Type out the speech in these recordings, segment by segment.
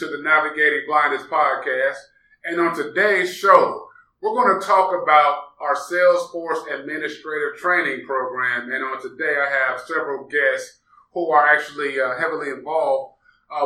you to the Navigating Blinders podcast. And on today's show, we're going to talk about our Salesforce Administrative Training Program. And on today, I have several guests who are actually heavily involved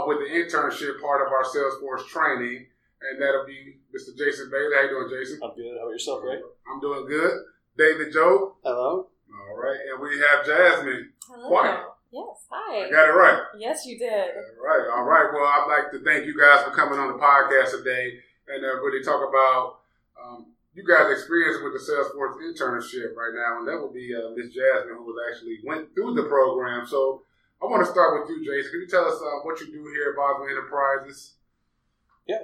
with the internship part of our Salesforce training. And that'll be Mr. Jason Bailey. How you doing, Jason? I'm good. How about yourself, Ray? I'm doing good. David Joe. Hello. All right. And we have Jasmine. Hello. Quiet. Yes, hi. I got it right. Yes, you did. All right. Well, I'd like to thank you guys for coming on the podcast today and really talk about you guys' experience with the Salesforce internship right now. And that would be Ms. Jasmine, who was actually went through the program. So I want to start with you, Jason. Can you tell us what you do here at Bosma Enterprises? Yeah,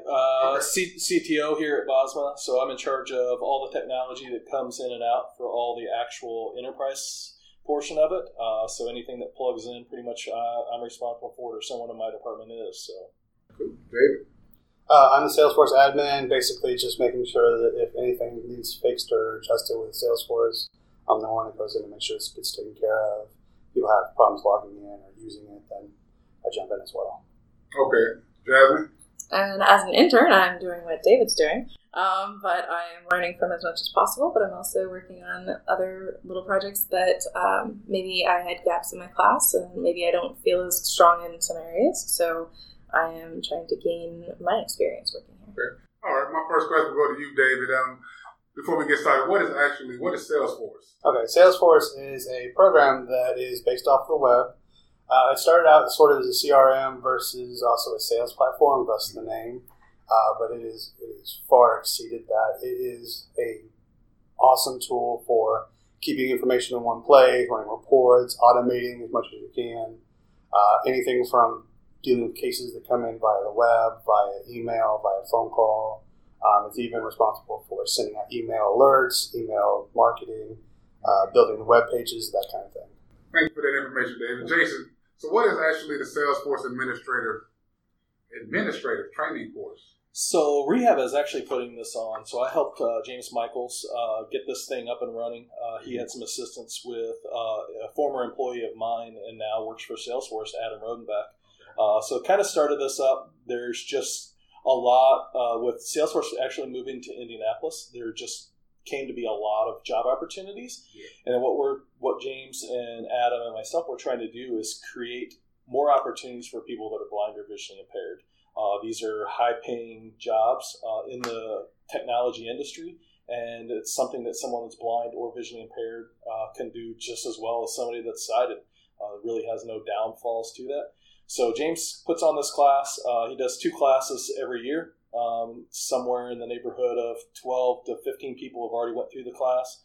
CTO here at Bosma. So I'm in charge of all the technology that comes in and out for all the actual enterprise portion of it. So anything that plugs in, pretty much I'm responsible for it, or someone in my department is. So, David? I'm the Salesforce admin, basically just making sure that if anything needs fixed or adjusted with Salesforce, I'm the one that goes in and makes sure it gets taken care of. If people have problems logging in or using it, then I jump in as well. Okay. Jasmine? And as an intern, I'm doing what David's doing. But I'm learning from as much as possible, but I'm also working on other little projects that maybe I had gaps in my class and maybe I don't feel as strong in some areas. So I am trying to gain my experience working here. Okay. All right. My first question will go to you, David. Before we get started, what is Salesforce? Okay. Salesforce is a program that is based off the web. It started out sort of as a CRM versus also a sales platform, thus the name. But it is far exceeded that. It is a awesome tool for keeping information in one place, running reports, automating as much as you can. Anything from dealing with cases that come in via the web, via email, via phone call. It's even responsible for sending out email alerts, email marketing, building the web pages, that kind of thing. Thank you for that information, David. Jason, so what is actually the Salesforce Administrative Training Course? So Rehab is actually putting this on. So I helped James Michaels get this thing up and running. He had some assistance with a former employee of mine and now works for Salesforce, Adam Rodenbeck. So kind of started this up. There's just a lot with Salesforce actually moving to Indianapolis. There just came to be a lot of job opportunities. Yeah. And what James and Adam and myself were trying to do is create more opportunities for people that are blind or visually impaired. These are high-paying jobs in the technology industry, and it's something that someone that's blind or visually impaired can do just as well as somebody that's sighted. Really has no downfalls to that. So James puts on this class. He does two classes every year. Somewhere in the neighborhood of 12 to 15 people have already went through the class.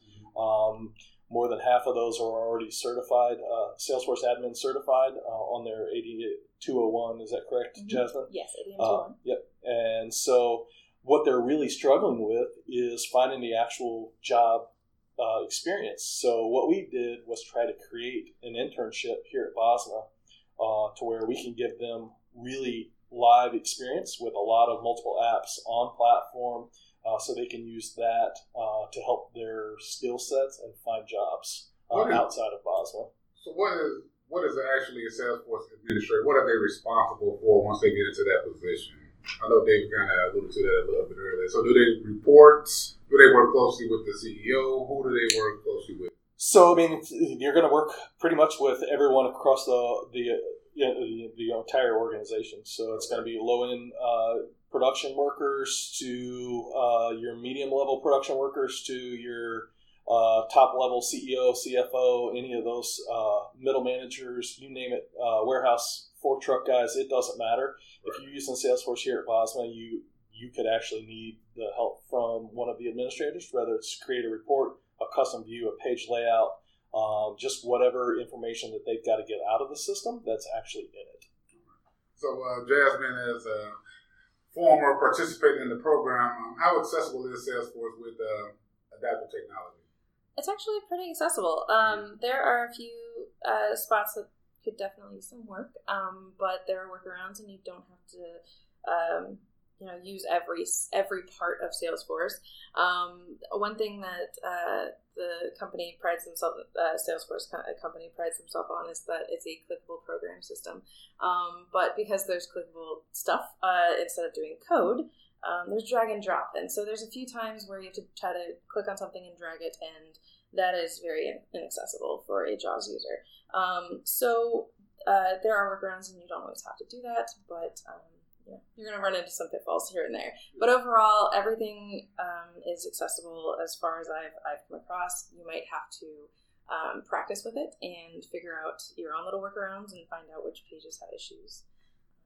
More than half of those are already certified, Salesforce admin certified on their AD201. Is that correct, mm-hmm. Jasmine? Yes, AD201. Yep. And so what they're really struggling with is finding the actual job experience. So what we did was try to create an internship here at Bosma to where we can give them really live experience with a lot of multiple apps on platform. So they can use that to help their skill sets and find jobs outside of Bosma. So what is actually a Salesforce administrator? What are they responsible for once they get into that position? I know David kind of alluded to that a little bit earlier. So do they report? Do they work closely with the CEO? Who do they work closely with? So, I mean, you're going to work pretty much with everyone across the entire organization. So it's going to be low-end production workers to your medium-level production workers to your top-level CEO, CFO, any of those middle managers, you name it, warehouse, four-truck guys, it doesn't matter. Right. If you're using Salesforce here at Bosma, you could actually need the help from one of the administrators, whether it's create a report, a custom view, a page layout, just whatever information that they've got to get out of the system that's actually in it. So Jasmine is a former participant in the program. How accessible is Salesforce with adaptive technology? It's actually pretty accessible. There are a few spots that could definitely use some work, but there are workarounds and you don't have to use every part of Salesforce. One thing that the company prides themselves, Salesforce company prides themselves on, is that it's a clickable program system. But because there's clickable stuff instead of doing code, there's drag and drop. And so there's a few times where you have to try to click on something and drag it, and that is very inaccessible for a JAWS user. So there are workarounds, and you don't always have to do that, but you're going to run into some pitfalls here and there. But overall, everything is accessible as far as I've come across. You might have to practice with it and figure out your own little workarounds and find out which pages have issues.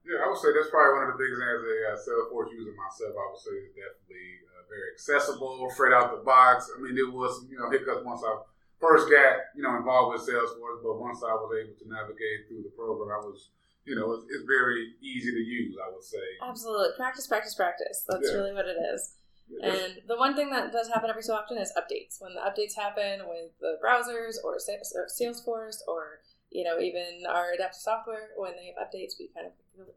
Yeah, I would say that's probably one of the biggest things as a Salesforce user myself. I would say it's definitely very accessible, straight out the box. I mean, there was hiccups once I first got involved with Salesforce, but once I was able to navigate through the program, I was it's very easy to use. I would say absolutely practice. That's really what it is. Yeah. And the one thing that does happen every so often is updates. When the updates happen with the browsers or Salesforce or even our adaptive software, when they have updates, we kind of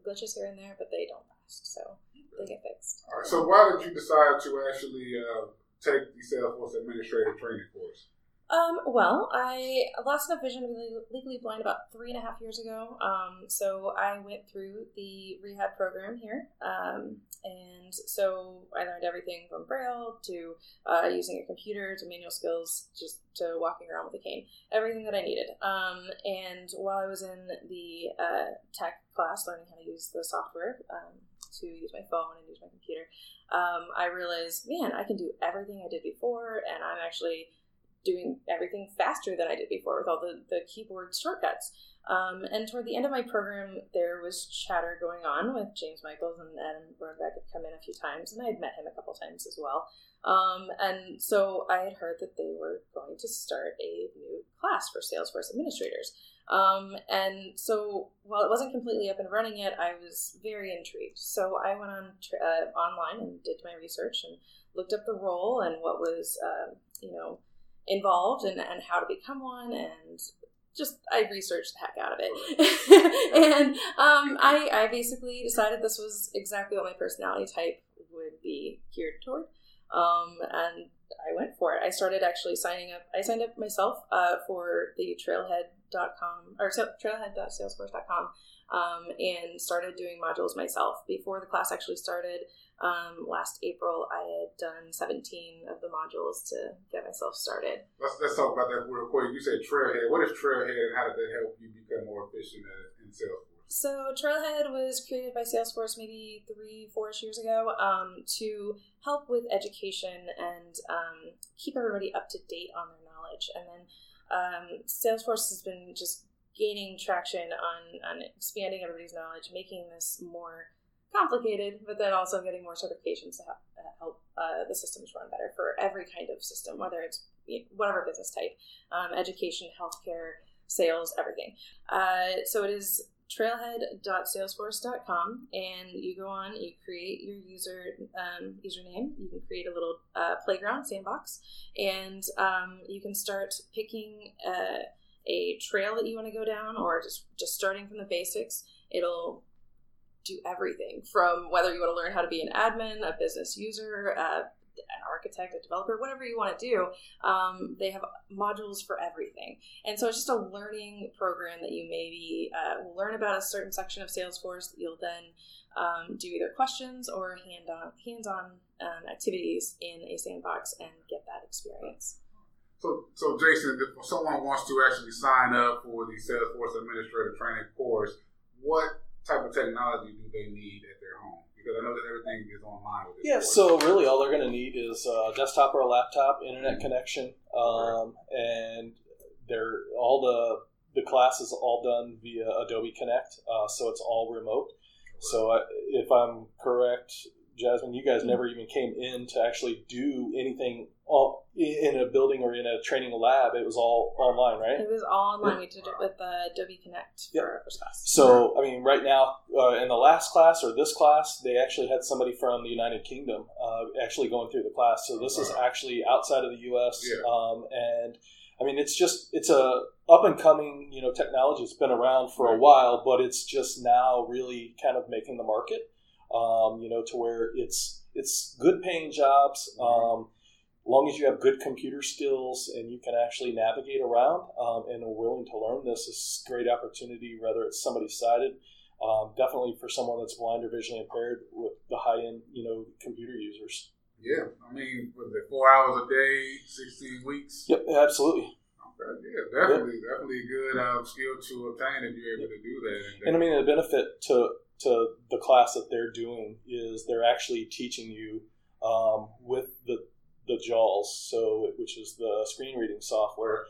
glitches here and there, but they don't last, so they get fixed. All right. So why did you decide to actually take the Salesforce Administrator Training course? Well, I lost enough vision to be legally blind about 3.5 years ago, so I went through the rehab program here, and so I learned everything from Braille to using a computer to manual skills, just to walking around with a cane, everything that I needed. And while I was in the tech class learning how to use the software, to use my phone and use my computer, I realized, I can do everything I did before, and I'm actually doing everything faster than I did before with all the keyboard shortcuts. And toward the end of my program, there was chatter going on with James Michaels, and Adam Rodenbeck had come in a few times, and I had met him a couple times as well. And so I had heard that they were going to start a new class for Salesforce administrators. And so while it wasn't completely up and running yet, I was very intrigued. So I went on online and did my research and looked up the role and what was, involved and how to become one, and just I researched the heck out of it. And I basically decided this was exactly what my personality type would be geared toward, and I went for it. I started actually signing up. I signed up myself for the trailhead.com or trailhead.salesforce.com, and started doing modules myself before the class actually started. Last April, I had done 17 of the modules to get myself started. Let's talk about that real quick. You said Trailhead. What is Trailhead, and how did that help you become more efficient in Salesforce? So Trailhead was created by Salesforce maybe 3-4-ish years ago to help with education and keep everybody up to date on their knowledge. And then Salesforce has been just gaining traction on expanding everybody's knowledge, making this more complicated, but then also getting more certifications to help the systems run better for every kind of system, whether it's whatever business type, education, healthcare, sales, everything. So it is trailhead.salesforce.com, and you go on, you create your username, you can create a little playground, sandbox, and you can start picking a trail that you want to go down, or just starting from the basics. It'll do everything from whether you want to learn how to be an admin, a business user, an architect, a developer, whatever you want to do. They have modules for everything. And so it's just a learning program that you maybe will learn about a certain section of Salesforce that you'll then do either questions or hands-on activities in a sandbox and get that experience. So Jason, if someone wants to actually sign up for the Salesforce Administrator Training course, what type of technology do they need at their home? Because I know that everything is online with this. Yeah, so really all they're going to need is a desktop or a laptop, internet connection, and they're all the class is all done via Adobe Connect, so it's all remote. So if I'm correct, Jasmine, you guys never even came in to actually do anything in a building or in a training lab. It was all online, right? It was all online. We did it with Adobe Connect for our first class. So, I mean, right now, in the last class or this class, they actually had somebody from the United Kingdom actually going through the class. So this is actually outside of the U.S. Yeah. And, I mean, it's a up-and-coming, technology. It's been around for a while, but it's just now really kind of making the market. to where it's good paying jobs. Long as you have good computer skills and you can actually navigate around and are willing to learn, this is a great opportunity, whether it's somebody sighted, definitely for someone that's blind or visually impaired with the high-end, computer users. Yeah, I mean, was it 4 hours a day, 16 weeks? Yep, absolutely. Yeah, definitely good skill to obtain if you're able to do that. And I mean, the benefit to the class that they're doing is they're actually teaching you with the JAWS, which is the screen reading software,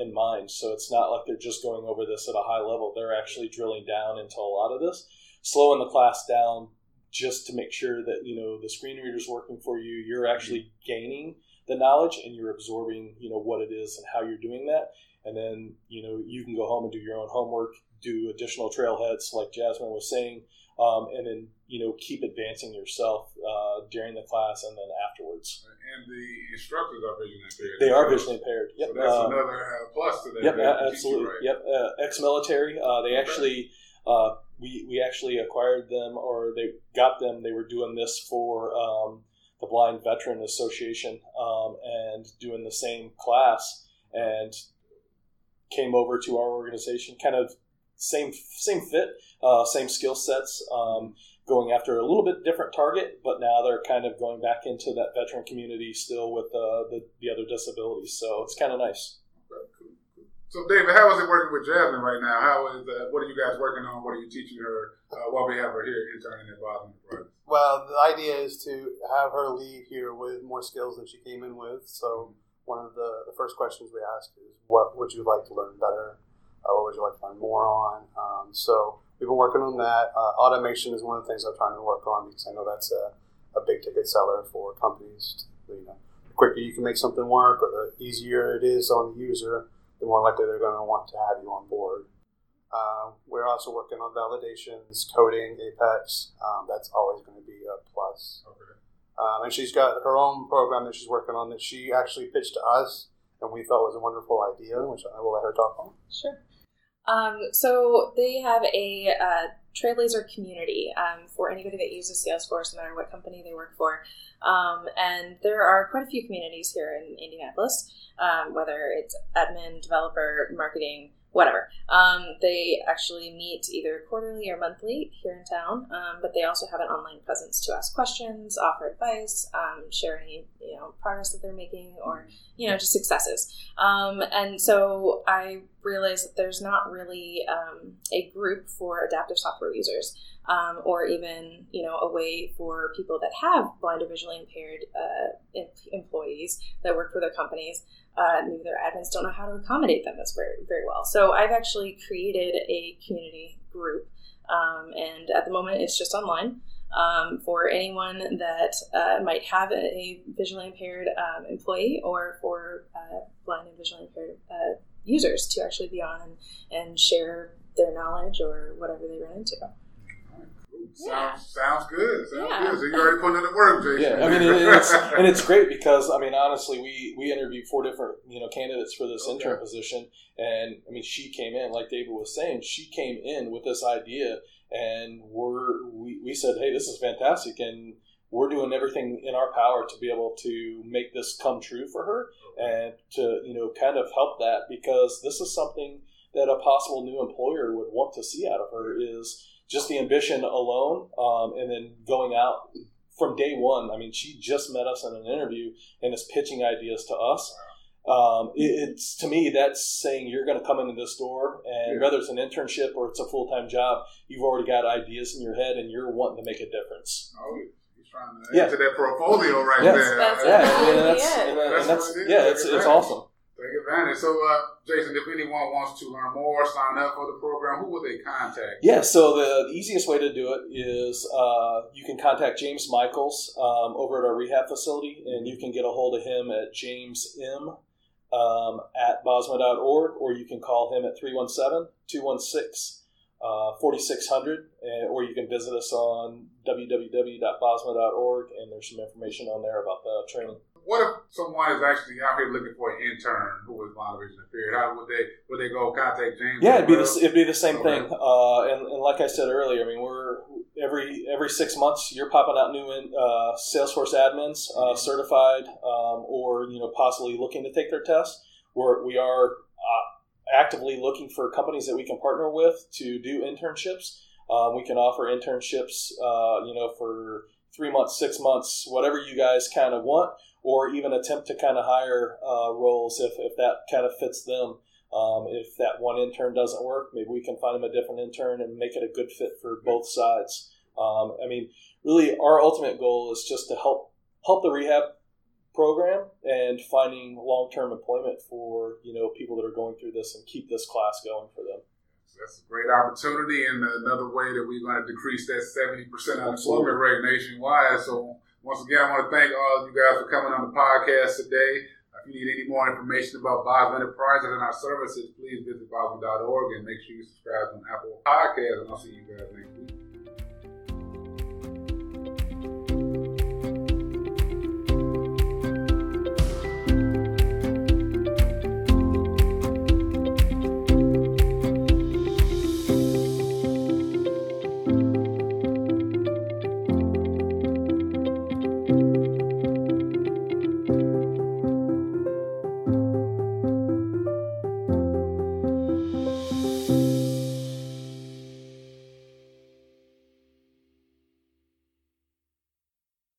in mind. So it's not like they're just going over this at a high level. They're actually drilling down into a lot of this, slowing the class down just to make sure that, the screen reader's working for you. You're actually gaining the knowledge and you're absorbing, what it is and how you're doing that. And then, you can go home and do your own homework, do additional trailheads like Jasmine was saying, and then, keep advancing yourself during the class and then afterwards. And the instructors are visually impaired. They are visually impaired. Yep. So that's another plus to that. Yep, absolutely. Right. Yep. Ex-military. They actually, we actually acquired them, or they got them. They were doing this for the Blind Veteran Association and doing the same class, and came over to our organization, kind of same fit, same skill sets, going after a little bit different target, but now they're kind of going back into that veteran community still with the other disabilities. So it's kind of nice. So, David, how is it working with Jasmine right now? What are you guys working on? What are you teaching her while we have her here interning at Bosma Enterprises? Well, the idea is to have her leave here with more skills than she came in with. So one of the first questions we ask is, what would you like to learn better? What would you like to learn more on? So we've been working on that. Automation is one of the things I'm trying to work on, because I know that's a big ticket seller for companies. The quicker you can make something work, or the easier it is on the user, the more likely they're going to want to have you on board. We're also working on validations, coding, Apex. That's always going to be a plus. Okay. And she's got her own program that she's working on that she actually pitched to us and we thought was a wonderful idea, which I will let her talk on. Sure. So they have a Trailblazer community for anybody that uses Salesforce, no matter what company they work for. And there are quite a few communities here in Indianapolis, whether it's admin, developer, marketing, whatever. They actually meet either quarterly or monthly here in town, but they also have an online presence to ask questions, offer advice, share any progress that they're making, or just successes. And so I realized that there's not really a group for adaptive software users, or even a way for people that have blind or visually impaired employees that work for their companies. Maybe their admins don't know how to accommodate them as very, very well. So I've actually created a community group, and at the moment it's just online for anyone that might have a visually impaired employee, or for blind and visually impaired users to actually be on and share their knowledge or whatever they run into. Yeah. Sounds good. Sounds good. So you're already putting in the work, Jason. Yeah, I mean, it's great because, I mean, honestly, we interviewed 4 different, candidates for this intern position. And, I mean, she came in, like David was saying, she came in with this idea, and we said, hey, this is fantastic. And we're doing everything in our power to be able to make this come true for her and to, kind of help that, because this is something that a possible new employer would want to see out of her is just the ambition alone, and then going out from day one. I mean, she just met us in an interview and is pitching ideas to us. It's to me, that's saying you're going to come into this door, and whether it's an internship or it's a full-time job, you've already got ideas in your head and you're wanting to make a difference. Oh, he's trying to add to that portfolio right there. That's awesome. Take advantage. So, Jason, if anyone wants to learn more, sign up for the program, who will they contact? Yeah, so the easiest way to do it is you can contact James Michaels over at our rehab facility, and you can get a hold of him at jamesm@bosma.org, or you can call him at 317-216-4600, or you can visit us on www.bosma.org, and there's some information on there about the training. What if someone is actually out here looking for an intern who is blind or visually impaired? How would they go contact James? Yeah, it'd be the same thing. And like I said earlier, I mean, every 6 months, you're popping out new Salesforce admins, certified, or possibly looking to take their test. We are actively looking for companies that we can partner with to do internships. We can offer internships, for 3 months, 6 months, whatever you guys kind of want, or even attempt to kind of hire roles if that kind of fits them. If that one intern doesn't work, maybe we can find them a different intern and make it a good fit for both sides. Really, our ultimate goal is just to help the rehab program and finding long-term employment for people that are going through this and keep this class going for them. That's a great opportunity, and another way that we're going to decrease that 70% unemployment rate nationwide. So once again, I want to thank all of you guys for coming on the podcast today. If you need any more information about Bosma Enterprises and our services, please visit bosma.org and make sure you subscribe on Apple Podcasts, and I'll see you guys next week.